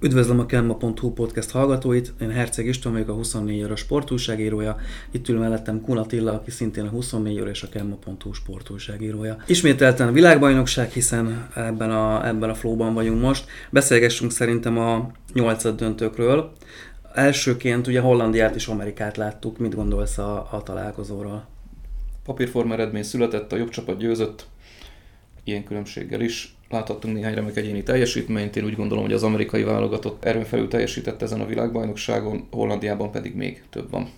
Üdvözlöm a Kemma.hu podcast hallgatóit, én Herceg István vagyok, a 24 óra sportújságírója, itt ül mellettem Kun Attila, aki szintén a 24 óra és a Kemma.hu sportújságírója. Ismételten a világbajnokság, hiszen ebben a flowban vagyunk most. Beszélgessünk szerintem a 8-döntőkről. Elsőként ugye Hollandiát és Amerikát láttuk, mit gondolsz a találkozóról? Papírforma eredmény született, a jobb csapat győzött, ilyen különbséggel is. Láthattunk néhány remek egyéni teljesítményt, én úgy gondolom, hogy az amerikai válogatott erőn felül teljesített ezen a világbajnokságon, Hollandiában pedig még több van.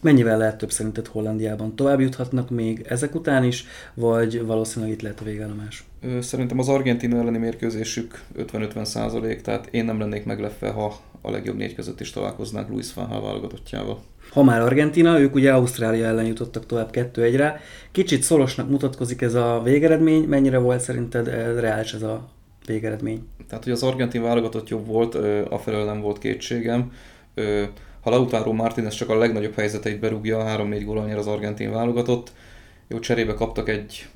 Mennyivel lehet több szerinted Hollandiában? Tovább juthatnak még ezek után is, vagy valószínűleg itt lehet a végállomás? Szerintem az Argentina elleni mérkőzésük 50-50%, tehát én nem lennék meglepve, ha a legjobb négy között is találkoznánk Louis van Gaal válogatottjával. Ha már Argentina, ők ugye Ausztrália ellen jutottak tovább 2-1-re. Kicsit szorosnak mutatkozik ez a végeredmény. Mennyire volt szerinted reális ez a végeredmény? Tehát, hogy az argentin válogatott jobb volt, afelől nem volt kétségem. Ha Lautaro Martínez csak a legnagyobb helyzeteit berúgja, 3-4 gólal nyer az argentin válogatott. Jó, cserébe kaptak egy,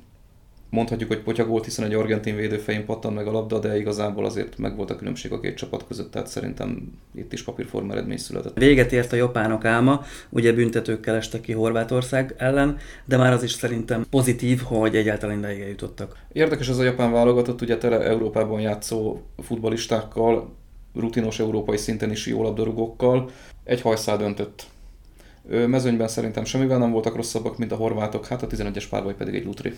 mondhatjuk, hogy potyagolt, hiszen egy argentin védőfején pattan meg a labda, de igazából azért megvolt a különbség a két csapat között, tehát szerintem itt is papírforma eredmény született. Véget ért a japánok álma, ugye büntetőkkel estek ki Horvátország ellen, de már az is szerintem pozitív, hogy egyáltalán ideig eljutottak. Érdekes ez a japán válogatott, ugye tele Európában játszó futballistákkal, rutinos európai szinten is jó labdarúgókkal, egy hajszál döntött. Mezőnyben szerintem semmivel nem voltak rosszabbak, mint a horvátok, hát a 11-es párbaj pedig egy lutri.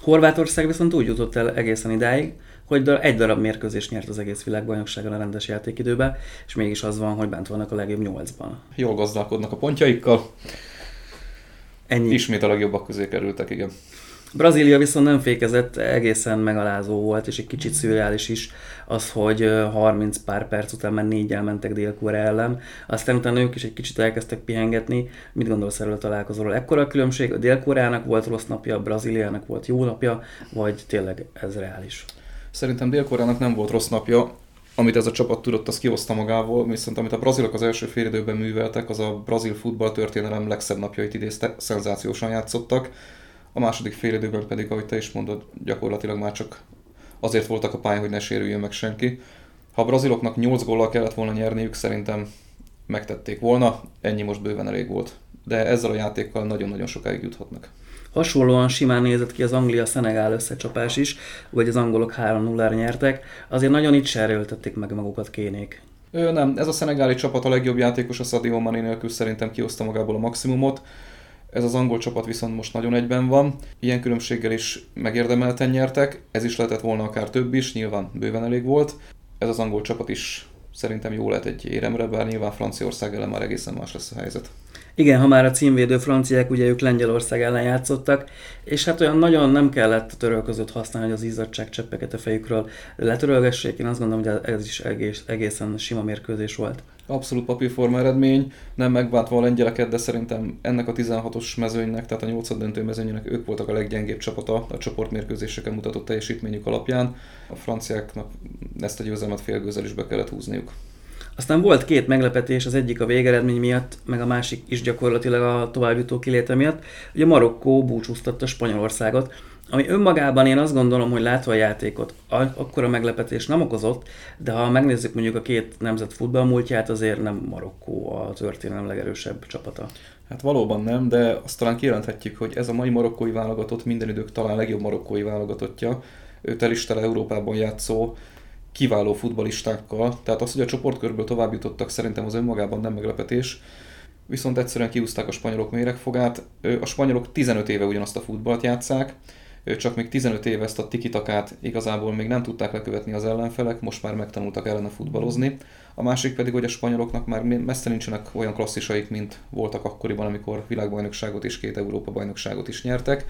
Horvátország viszont úgy jutott el egészen idáig, hogy egy darab mérkőzést nyert az egész világbajnokságon a rendes játékidőben, és mégis az van, hogy bent vannak a legjobb 8-ban. Jól gazdálkodnak a pontjaikkal. Ennyi. Ismét a legjobbak közé kerültek, igen. Brazília viszont nem fékezett, egészen megalázó volt, és egy kicsit szürreális is az, hogy 30 pár perc után már 4-jel mentek Dél-Korea ellen, aztán utána ők is egy kicsit elkezdtek pihengetni. Mit gondolsz erről a találkozóról? Ekkora a különbség? A Dél-Koreának volt rossz napja, a Brazíliának volt jó napja, vagy tényleg ez reális? Szerintem Dél-Koreának nem volt rossz napja. Amit ez a csapat tudott, az kihozta magából, viszont amit a brazilok az első félidőben műveltek, az a brazil futball történelem legszebb napjait idézte, szenzációsan játszottak. A második félidőben pedig, ahogy te is mondod, gyakorlatilag már csak azért voltak a pályán, hogy ne sérüljön meg senki. Ha a braziloknak 8 góllal kellett volna nyerniük, szerintem megtették volna, ennyi most bőven elég volt. De ezzel a játékkal nagyon-nagyon sokáig juthatnak. Hasonlóan simán nézett ki az Anglia-Szenegál összecsapás is, vagy az angolok 3-0-ra nyertek, azért nagyon itt se erőltették meg magukat kénék. Nem, ez a szenegáli csapat a legjobb játékos, a Sadio Mani nélkül szerintem kihozta magából a maximumot. Ez az angol csapat viszont most nagyon egyben van, ilyen különbséggel is megérdemelten nyertek, ez is lehetett volna akár több is, nyilván bőven elég volt. Ez az angol csapat is szerintem jó lett egy éremre, bár nyilván Franciaország ellen már egészen más lesz a helyzet. Igen, ha már a címvédő franciák, ugye ők Lengyelország ellen játszottak, és hát olyan nagyon nem kellett a törölközőt használni, hogy az izzadság cseppeket a fejükről letörölgessék. Én azt gondolom, hogy ez is egészen sima mérkőzés volt. Abszolút papírforma eredmény, nem megbántva a lengyeleket, de szerintem ennek a 16-os mezőnynek, tehát a 8-at döntő mezőnynek ők voltak a leggyengébb csapata a csoportmérkőzéseken mutatott teljesítményük alapján. A franciáknak ezt a győzelmet félgőzzel is be kellett húzniuk. Aztán volt két meglepetés, az egyik a végeredmény miatt, meg a másik is gyakorlatilag a továbbjutó kiléte miatt. Ugye Marokkó búcsúztatta Spanyolországot, ami önmagában én azt gondolom, hogy látva a játékot, akkor a meglepetés nem okozott, de ha megnézzük mondjuk a két nemzet futballmúltját, azért nem Marokkó a történelem legerősebb csapata. Hát valóban nem, de azt talán kijelenthetjük, hogy ez a mai marokkói válogatott minden idők talán legjobb marokkói válogatottja, őt el is tele Európában játszó kiváló futballistákkal, tehát az, hogy a csoportkörből tovább jutottak, szerintem az önmagában nem meglepetés, viszont egyszerűen kiúzták a spanyolok méregfogát. A spanyolok 15 éve ugyanazt a futballt játsszák, csak még 15 éve ezt a tiki-takát igazából még nem tudták lekövetni az ellenfelek, most már megtanultak ellene futballozni. A másik pedig, hogy a spanyoloknak már messze nincsenek olyan klasszisaik, mint voltak akkoriban, amikor világbajnokságot és két Európa-bajnokságot is nyertek.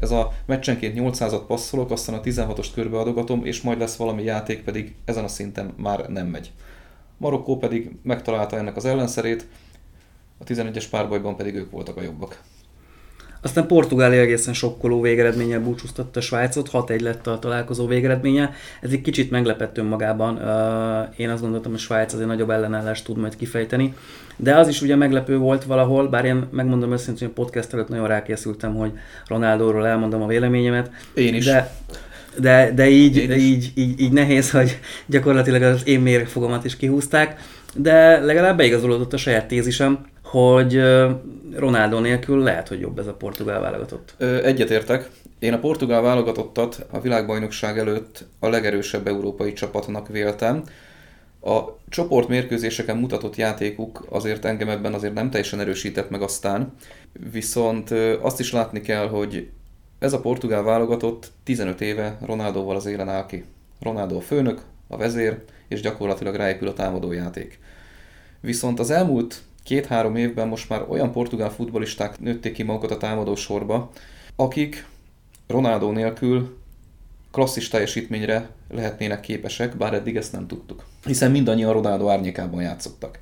Ez a meccsenként 800-at passzolok, aztán a 16-ost körbeadogatom, és majd lesz valami játék, pedig ezen a szinten már nem megy. Marokkó pedig megtalálta ennek az ellenszerét, a 11-es párbajban pedig ők voltak a jobbak. Aztán Portugália egészen sokkoló végeredménnyel búcsúztatta Svájcot, 6-1 lett a találkozó végeredménye. Ez egy kicsit meglepett önmagában. Én azt gondoltam, hogy Svájc azért nagyobb ellenállást tud majd kifejteni. De az is ugye meglepő volt valahol, bár én megmondom őszintén, hogy a podcast előtt nagyon rákészültem, hogy Ronaldóról elmondom a véleményemet. Én is. De De így nehéz, hogy gyakorlatilag az én mérfogamat is kihúzták, de legalább beigazolódott a saját tézisem, hogy Ronaldo nélkül lehet, hogy jobb ez a portugál válogatott. Egyetértek. Én a portugál válogatottat a világbajnokság előtt a legerősebb európai csapatnak véltem. A csoportmérkőzéseken mutatott játékuk azért engem ebben azért nem teljesen erősített meg aztán, viszont azt is látni kell, hogy ez a portugál válogatott 15 éve Ronaldóval az élen áll ki. Ronaldo a főnök, a vezér, és gyakorlatilag ráépül a támadójáték. Viszont az elmúlt 2-3 évben most már olyan portugál futballisták nőtték ki magukat a támadósorba, akik Ronaldo nélkül klasszis teljesítményre lehetnének képesek, bár eddig ezt nem tudtuk. Hiszen mindannyian Ronaldo árnyékában játszottak.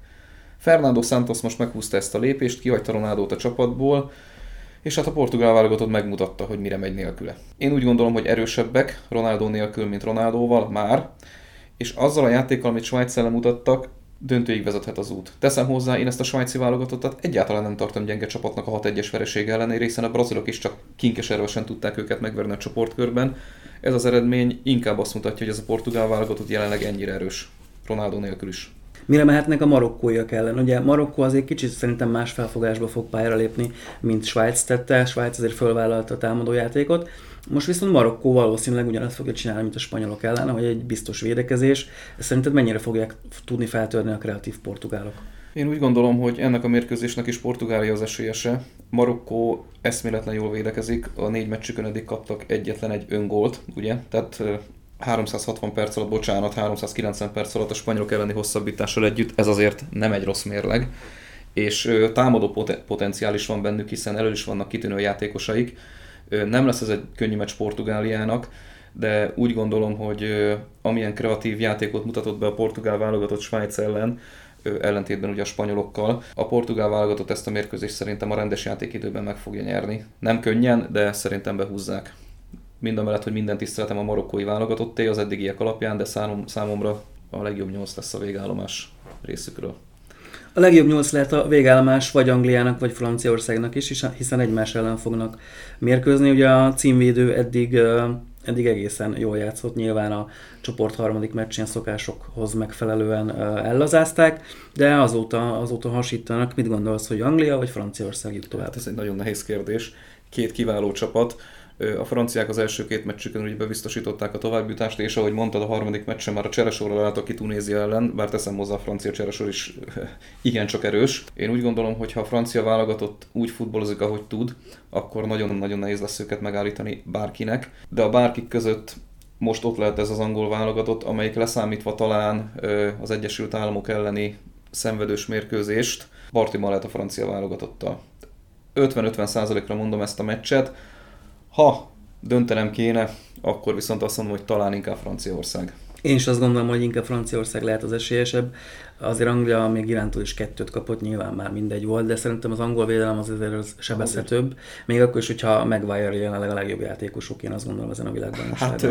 Fernando Santos most meghúzta ezt a lépést, kihagyta Ronaldót a csapatból, és hát a portugál válogatott megmutatta, hogy mire megy nélküle. Én úgy gondolom, hogy erősebbek Ronaldo nélkül, mint Ronaldóval már, és azzal a játékkal, amit Svájc ellen mutattak, döntőig vezethet az út. Teszem hozzá, én ezt a svájci válogatottat egyáltalán nem tartom gyenge csapatnak a 6-1-es vereség ellenére, hiszen a brazilok is csak kinkeservesen tudták őket megverni a csoportkörben. Ez az eredmény inkább azt mutatja, hogy ez a portugál válogatott jelenleg ennyire erős, Ronaldo nélkül is. Mire mehetnek a marokkóiak ellen? Ugye Marokkó azért kicsit szerintem más felfogásba fog pályára lépni, mint Svájc tette. Svájc azért fölvállalta a támadójátékot. Most viszont Marokkó valószínűleg ugyanazt fogja csinálni, mint a spanyolok ellen, hogy egy biztos védekezés. Szerinted mennyire fogják tudni feltörni a kreatív portugálok? Én úgy gondolom, hogy ennek a mérkőzésnek is Portugália az esélyese. Marokkó eszméletlen jól védekezik, a 4 meccsükön eddig kaptak egyetlen egy öngolt, ugye? Tehát 360 perc alatt, 390 perc alatt a spanyolok elleni hosszabbítással együtt, ez azért nem egy rossz mérleg. És támadó potenciál is van bennük, hiszen elő is vannak kitűnő játékosaik. Nem lesz ez egy könnyű meccs Portugáliának, de úgy gondolom, hogy amilyen kreatív játékot mutatott be a portugál válogatott Svájc ellen, ellentétben ugye a spanyolokkal, a portugál válogatott ezt a mérkőzést szerintem a rendes játékidőben meg fogja nyerni. Nem könnyen, de szerintem behúzzák. Mindamellett, hogy minden tiszteletem a marokkói válogatotté az eddigiek alapján, de számomra a legjobb 8 lesz a végállomás részükről. A legjobb 8 lehet a végállomás vagy Angliának, vagy Franciaországnak is, hiszen egymás ellen fognak mérkőzni. Ugye a címvédő eddig egészen jól játszott, nyilván a csoport harmadik meccsén szokásokhoz megfelelően ellazázták, de azóta hasítanak. Mit gondolsz, hogy Anglia vagy Franciaország jut tovább? Hát ez egy nagyon nehéz kérdés. Két kiváló csapat. A franciák az első 2 meccsükön ugye bebiztosították a továbbjutást, és ahogy mondtad, a harmadik meccsen már a cseresorral álltak ki Tunézia ellen, bár teszem hozzá, a francia cseresor is igencsak erős. Én úgy gondolom, hogy ha a francia válogatott úgy futballozik, ahogy tud, akkor nagyon-nagyon nehéz lesz őket megállítani bárkinek. De a bárkik között most ott lehet ez az angol válogatott, amelyik leszámítva talán az Egyesült Államok elleni szenvedős mérkőzést, partiban lehet a francia válogatottal. 50-50%-ra mondom ezt a meccset. Ha döntenem kéne, akkor viszont azt mondom, hogy talán inkább Franciaország. Én is azt gondolom, hogy inkább Franciaország lehet az esélyesebb. Azért Anglia még Irántól is 2 kapott, nyilván már mindegy volt, de szerintem az angol védelem azért sebezhetőbb. Még akkor is, hogyha megvárja jelenleg a legjobb játékosok, én azt gondolom ezen a világban most. Hát,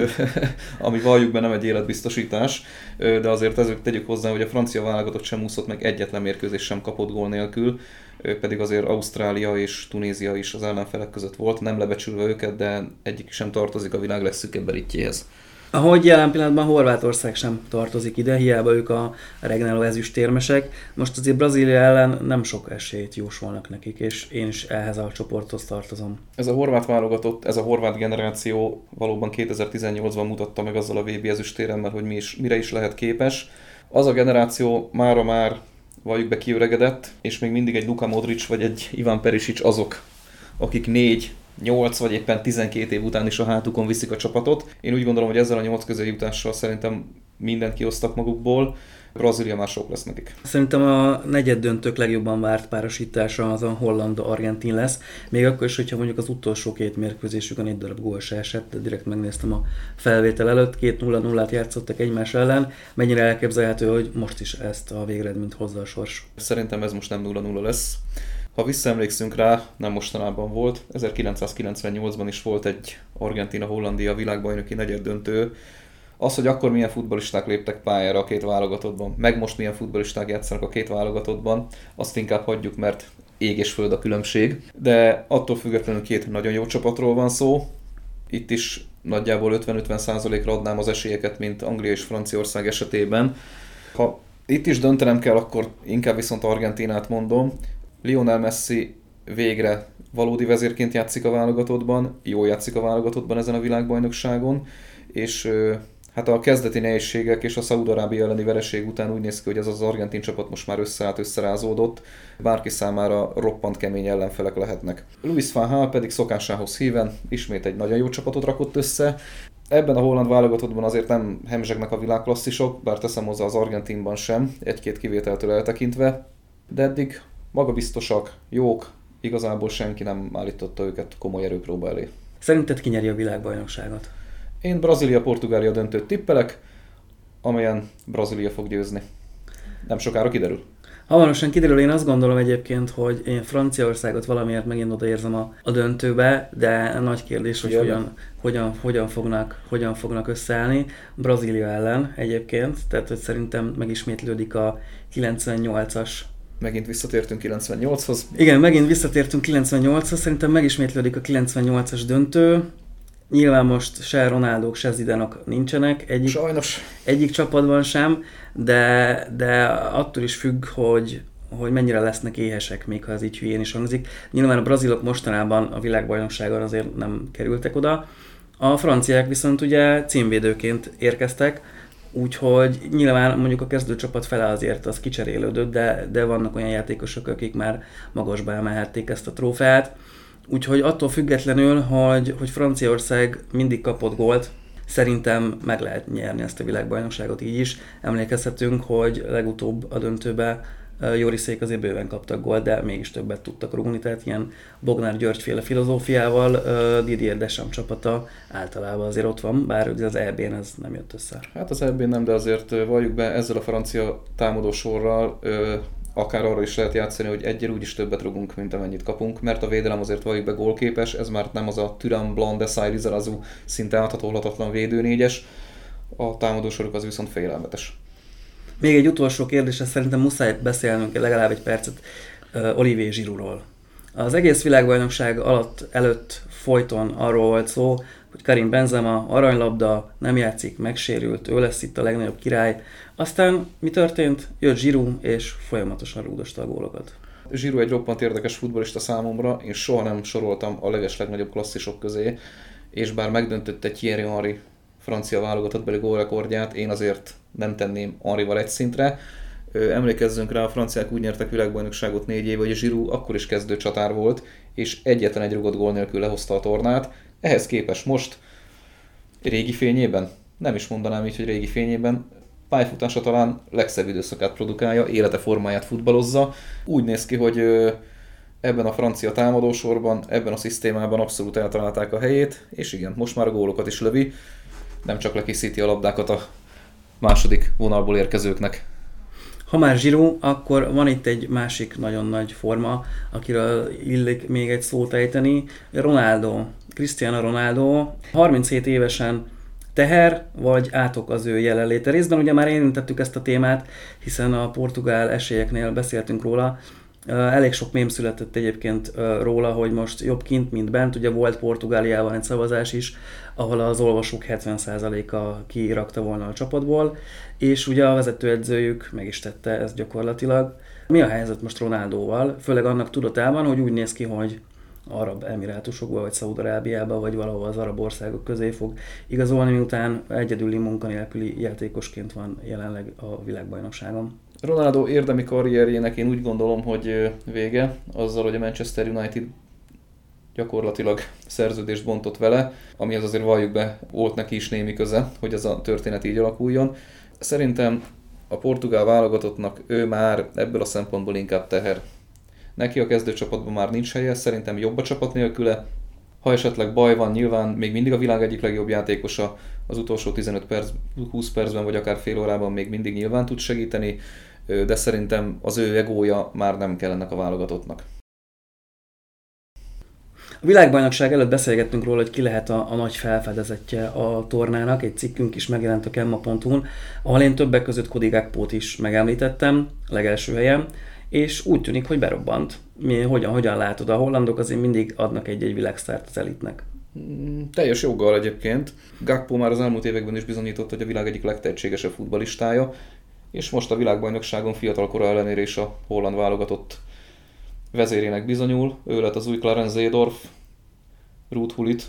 ami valljuk be, nem egy életbiztosítás, de azért ezért tegyük hozzá, hogy a francia válogatott sem úszott meg, egyetlen mérkőzés sem kapott gól nélkül, pedig azért Ausztrália és Tunézia is az ellenfelek között volt, nem lebecsülve őket, de egyik sem tartozik a világ legszűkebb elitjéhez. Ahogy jelen pillanatban Horvátország sem tartozik ide, hiába ők a regnáló ezüstérmesek. Most azért Brazília ellen nem sok esélyt jósolnak nekik, és én is ehhez a csoporthoz tartozom. Ez a horvát válogatott, ez a horvát generáció valóban 2018-ban mutatta meg azzal a VB ezüstéremmel, hogy mire is lehet képes. Az a generáció mára már valljuk be kiöregedett, és még mindig egy Luka Modric vagy egy Ivan Perisic azok, akik 4, 8 vagy éppen 12 év után is a hátukon viszik a csapatot. Én úgy gondolom, hogy ezzel a 8 közé jutással szerintem mindent kiosztak magukból. Brazília már sok lesz nekik. Szerintem a negyeddöntők legjobban várt párosítása az a Holland-Argentin lesz. Még akkor is, hogyha mondjuk az utolsó 2 mérkőzésükön 1 darab gól se esett, direkt megnéztem a felvétel előtt, 2-0-0-át játszottak egymás ellen. Mennyire elképzelhető, hogy most is ezt a végeredményt hozza a sors? Szerintem ez most nem 0-0 lesz. Ha visszaemlékszünk rá, nem mostanában volt, 1998-ban is volt egy Argentina-Hollandia világbajnoki negyeddöntő. Az, hogy akkor milyen futballisták léptek pályára a két válogatottban, meg most milyen futballisták játszanak a két válogatottban, azt inkább hagyjuk, mert ég és föld a különbség. De attól függetlenül 2 nagyon jó csapatról van szó, itt is nagyjából 50-50%-ra adnám az esélyeket, mint Anglia és Franciaország esetében. Ha itt is döntenem kell, akkor inkább viszont Argentínát mondom. Lionel Messi végre valódi vezérként játszik a válogatottban, jól játszik a válogatottban ezen a világbajnokságon, és hát a kezdeti nehézségek és a Szaúd-Arábia elleni vereség után úgy néz ki, hogy ez az argentin csapat most már összeállt, összerázódott, bárki számára roppant kemény ellenfelek lehetnek. Louis van Gaal pedig szokásához híven ismét egy nagyon jó csapatot rakott össze. Ebben a holland válogatottban azért nem hemzsegnek a világklasszisok, bár teszem hozzá az Argentinban sem, egy-két kivételtől eltekintve, de eddig magabiztosak, jók, igazából senki nem állította őket komoly erőpróba elé. Szerinted kinyeri a világbajnokságot? Én Brazília-Portugália döntőt tippelek, amelyen Brazília fog győzni. Nem sokára kiderül. Hamarosan kiderül, én azt gondolom egyébként, hogy én Franciaországot valamiért megint odaérzem a döntőbe, de nagy kérdés, hogy hogyan fognak összeállni Brazília ellen egyébként, tehát hogy szerintem megismétlődik a 98-as. Megint visszatértünk 98-hoz. Igen, megint visszatértünk 98-hoz, szerintem megismétlődik a 98-as döntő. Nyilván most se Ronaldók, se Zidanok nincsenek egyik csapatban sem, de attól is függ, hogy mennyire lesznek éhesek, még ha ez így hülyén is hangzik. Nyilván a brazilok mostanában a világbajnokságon azért nem kerültek oda. A franciák viszont ugye címvédőként érkeztek, úgyhogy nyilván mondjuk a kezdőcsapat fele azért az kicserélődött, de vannak olyan játékosok, akik már magasba emelhették ezt a trófeát. Úgyhogy attól függetlenül, hogy Franciaország mindig kapott gólt, szerintem meg lehet nyerni ezt a világbajnokságot így is. Emlékezhetünk, hogy legutóbb a döntőben Joriszék azért bőven kaptak gólt, de mégis többet tudtak rúgni, tehát ilyen Bognár Györgyféle filozófiával Didier Deschamps csapata általában azért ott van, bár az EB-n ez nem jött össze. Hát az EB-n nem, de azért valljuk be, ezzel a francia támadósorral akár arra is lehet játszani, hogy egyel úgyis többet rugunk, mint amennyit kapunk, mert a védelem azért valljuk be gólképes, ez már nem az a Thuram, Blandesai, Lizarazu szinte áthatolhatatlan védőnégyes, a támadósoruk az viszont félelmetes. Még egy utolsó kérdésre szerintem muszáj beszélnünk legalább egy percet Olivier Giroudról. Az egész világbajnokság előtt folyton arról volt szó, hogy Karim Benzema aranylabda, nem játszik, megsérült, ő lesz itt a legnagyobb király. Aztán mi történt? Jött Giroud, és folyamatosan rúdosta a gólokat. Giroud egy roppant érdekes futballista számomra, én soha nem soroltam a legnagyobb klasszisok közé, és bár megdöntötte Thierry Henry francia válogatottbeli gólrekordját, én azért nem tenném Henryval egy szintre. Emlékezzünk rá, a franciák úgy nyertek világbajnokságot 4 éve, hogy Giroud akkor is kezdő csatár volt, és egyetlen egy rugott gól nélkül lehozta a tornát. Ehhez képest most régi fényében, nem is mondanám így, hogy régi fényében, pályafutása talán legszebb időszakát produkálja, élete formáját futballozza. Úgy néz ki, hogy ebben a francia támadósorban, ebben a szisztémában abszolút eltalálták a helyét, és igen, most már a gólokat is lövi, nem csak lekiszíti a labdákat a második vonalból érkezőknek. Ha már Giroud, akkor van itt egy másik nagyon nagy forma, akiről illik még egy szót ejteni. Ronaldo, Cristiano Ronaldo, 37 évesen teher, vagy átok az ő jelenléte. Részben ugye már érintettük ezt a témát, hiszen a portugál esélyeknél beszéltünk róla. Elég sok mém született egyébként róla, hogy most jobb kint, mint bent. Ugye volt Portugáliában egy szavazás is, ahol az olvasók 70%-a kirakta volna a csapatból, és ugye a vezetőedzőjük meg is tette ezt gyakorlatilag. Mi a helyzet most Ronaldóval, főleg annak tudatában, hogy úgy néz ki, hogy arab emirátusokba, vagy Szaúd-Arábiába, vagy valahol az arab országok közé fog igazolni, miután egyedüli munkanélküli játékosként van jelenleg a világbajnokságon. Ronaldo érdemi karrierjének én úgy gondolom, hogy vége, azzal, hogy a Manchester United gyakorlatilag szerződést bontott vele, amihez azért valljuk be, volt neki is némi köze, hogy ez a történet így alakuljon. Szerintem a portugál válogatottnak ő már ebből a szempontból inkább teher. Neki a kezdőcsapatban már nincs helye, szerintem jobb a csapat nélküle. Ha esetleg baj van, nyilván még mindig a világ egyik legjobb játékosa, az utolsó 15 perc, 20 percben vagy akár fél órában még mindig nyilván tud segíteni, de szerintem az ő egója már nem kell ennek a válogatottnak. A világbajnokság előtt beszélgettünk róla, hogy ki lehet a nagy felfedezetje a tornának, egy cikkünk is megjelent a Kemma.hu-n, ahol én többek között Kodikák Pót is megemlítettem, legelső helyen, és úgy tűnik, hogy berobbant. Hogyan látod? A hollandok azért mindig adnak egy-egy világsztárt az elitnek. Teljes joggal egyébként. Gakpo már az elmúlt években is bizonyított, hogy a világ egyik legtehetségesebb futballistája, és most a világbajnokságon fiatalkora ellenére is a holland válogatott vezérének bizonyul. Ő lett az új Clarence Seedorf, Ruud Hulit,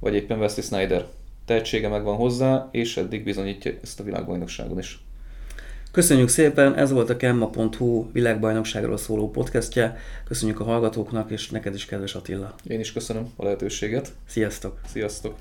vagy éppen Wesley Snyder. Tehetsége megvan hozzá, és eddig bizonyítja ezt a világbajnokságon is. Köszönjük szépen, ez volt a Kemma.hu világbajnokságról szóló podcastje. Köszönjük a hallgatóknak, és neked is, kedves Attila. Én is köszönöm a lehetőséget. Sziasztok! Sziasztok!